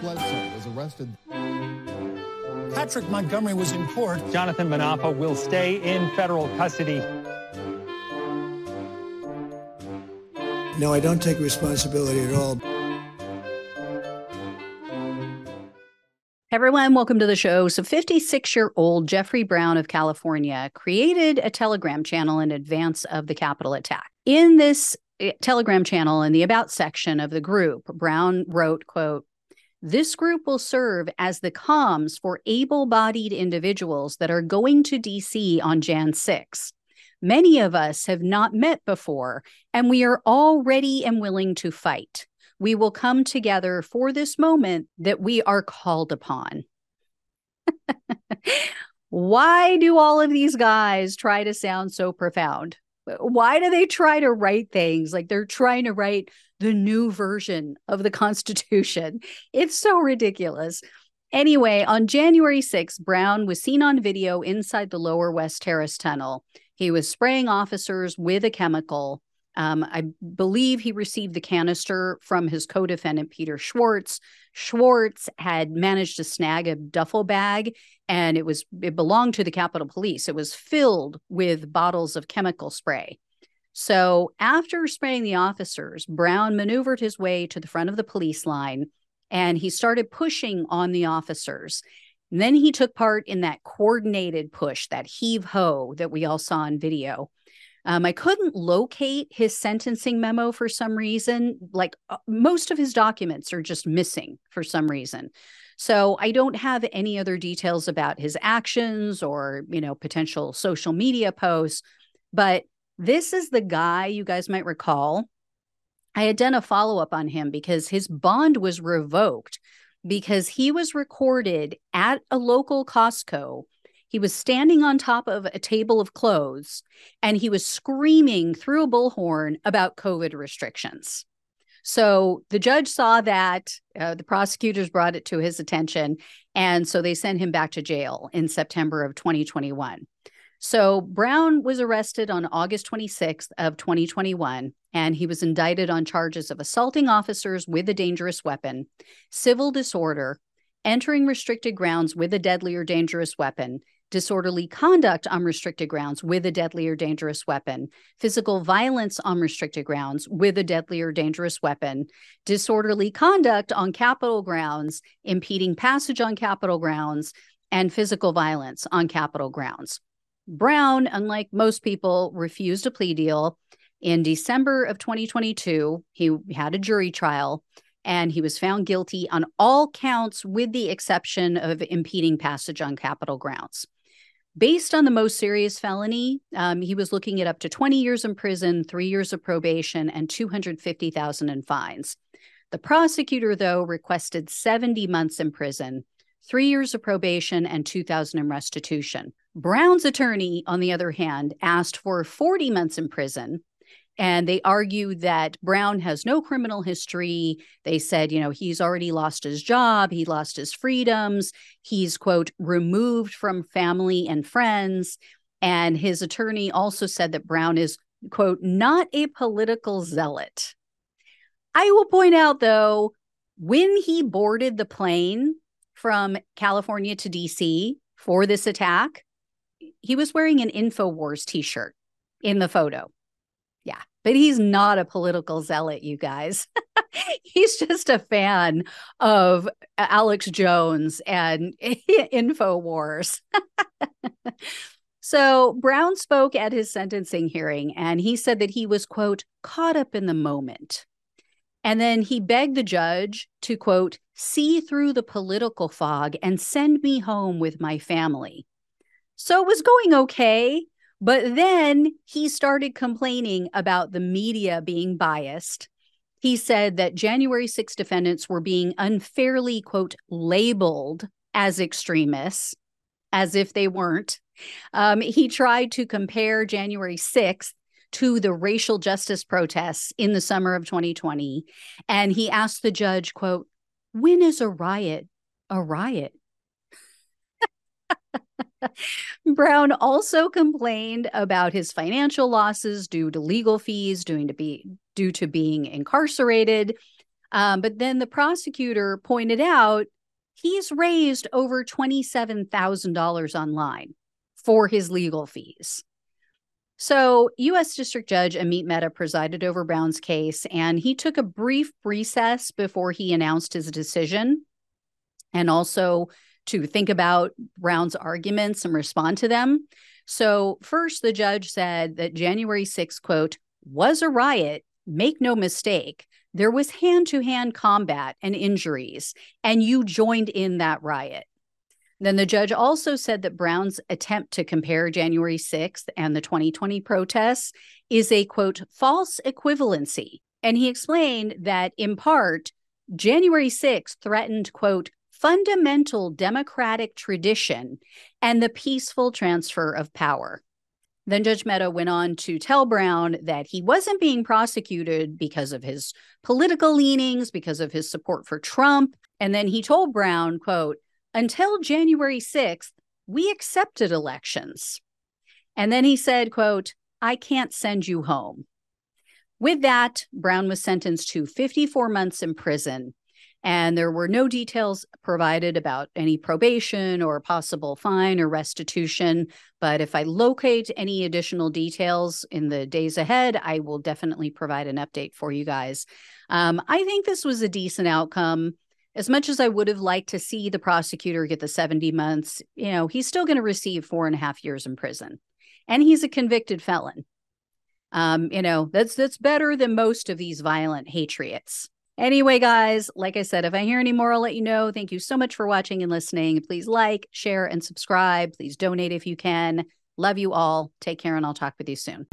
Bledsoe was arrested. Patrick Montgomery was in court. Jonathan Manapa will stay in federal custody. No, I don't take responsibility at all. Hey everyone, welcome to the show. So 56-year-old Jeffrey Brown of California created a Telegram channel in advance of the Capitol attack. In this Telegram channel, in the About section of the group, Brown wrote, quote, "This group will serve as the comms for able-bodied individuals that are going to D.C. on Jan 6. Many of us have not met before, and we are all ready and willing to fight. We will come together for this moment that we are called upon." Why do all of these guys try to sound so profound? Why do they try to write things like they're trying to write the new version of the Constitution? It's so ridiculous. Anyway, on January 6th, Brown was seen on video inside the Lower West Terrace Tunnel. He was spraying officers with a chemical. I believe he received the canister from his co-defendant, Peter Schwartz. Schwartz had managed to snag a duffel bag, and it belonged to the Capitol Police. It was filled with bottles of chemical spray. So after spraying the officers, Brown maneuvered his way to the front of the police line, and he started pushing on the officers. And then he took part in that coordinated push, that heave-ho that we all saw in video. I couldn't locate his sentencing memo for some reason. Like most of his documents are just missing for some reason. So I don't have any other details about his actions or, you know, potential social media posts. But this is the guy you guys might recall. I had done a follow-up on him because his bond was revoked because he was recorded at a local Costco. He was standing on top of a table of clothes, and he was screaming through a bullhorn about COVID restrictions. So the judge saw that, the prosecutors brought it to his attention, and so they sent him back to jail in September of 2021. So Brown was arrested on August 26th of 2021, and he was indicted on charges of assaulting officers with a dangerous weapon, civil disorder, entering restricted grounds with a deadly or dangerous weapon, disorderly conduct on restricted grounds with a deadly or dangerous weapon, physical violence on restricted grounds with a deadly or dangerous weapon, disorderly conduct on Capitol grounds, impeding passage on Capitol grounds, and physical violence on Capitol grounds. Brown, unlike most people, refused a plea deal. In December of 2022, he had a jury trial, and he was found guilty on all counts with the exception of impeding passage on Capitol grounds. Based on the most serious felony, he was looking at up to 20 years in prison, 3 years of probation, and $250,000 in fines. The prosecutor, though, requested 70 months in prison, 3 years of probation, and $2,000 in restitution. Brown's attorney, on the other hand, asked for 40 months in prison, and they argued that Brown has no criminal history. They said, you know, he's already lost his job. He lost his freedoms. He's, quote, removed from family and friends. And his attorney also said that Brown is, quote, not a political zealot. I will point out, though, when he boarded the plane from California to D.C. for this attack, he was wearing an InfoWars t-shirt in the photo. Yeah, but he's not a political zealot, you guys. He's just a fan of Alex Jones and InfoWars. So Brown spoke at his sentencing hearing, and he said that he was, quote, caught up in the moment. And then he begged the judge to, quote, see through the political fog and send me home with my family. So it was going okay. But then he started complaining about the media being biased. He said that January 6 defendants were being unfairly, quote, labeled as extremists, as if they weren't. He tried to compare January 6th to the racial justice protests in the summer of 2020. And he asked the judge, quote, "When is a riot a riot?" Brown also complained about his financial losses due to legal fees, due to being incarcerated. But then the prosecutor pointed out he's raised over $27,000 online for his legal fees. So U.S. District Judge Amit Mehta presided over Brown's case, and he took a brief recess before he announced his decision, and also to think about Brown's arguments and respond to them. So first, the judge said that January 6th, quote, was a riot. Make no mistake. There was hand-to-hand combat and injuries, and you joined in that riot. Then the judge also said that Brown's attempt to compare January 6th and the 2020 protests is a, quote, false equivalency. And he explained that, in part, January 6th threatened, quote, fundamental democratic tradition and the peaceful transfer of power. Then Judge Mehta went on to tell Brown that he wasn't being prosecuted because of his political leanings, because of his support for Trump. And then he told Brown, quote, until January 6th, we accepted elections. And then he said, quote, I can't send you home. With that, Brown was sentenced to 54 months in prison, and there were no details provided about any probation or possible fine or restitution. But if I locate any additional details in the days ahead, I will definitely provide an update for you guys. I think this was a decent outcome. As much as I would have liked to see the prosecutor get the 70 months, you know, he's still going to receive 4.5 years in prison. And he's a convicted felon. You know, that's better than most of these violent patriots. Anyway, guys, like I said, if I hear any more, I'll let you know. Thank you so much for watching and listening. Please like, share, and subscribe. Please donate if you can. Love you all. Take care, and I'll talk with you soon.